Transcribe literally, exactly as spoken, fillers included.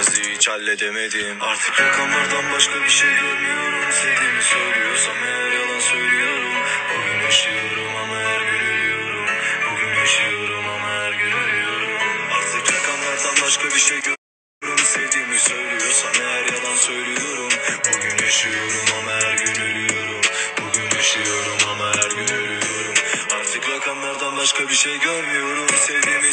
Hiç halledemedim. Artık rakamlardan başka bir şey görmüyorum. Sevdiğimi söylüyorsam eğer yalan söylüyorum. O gün yaşıyorum ama her gün ölüyorum. Bugün yaşıyorum ama her gün ölüyorum. Artık rakamlardan başka bir şey görmüyorum. Sevdiğimi söylüyorsam eğer yalan söylüyorum. Bugün yaşıyorum ama her gün ölüyorum. Bugün yaşıyorum ama her gün ölüyorum. Artık rakamlardan başka bir şey görmüyorum. Sevdiğimi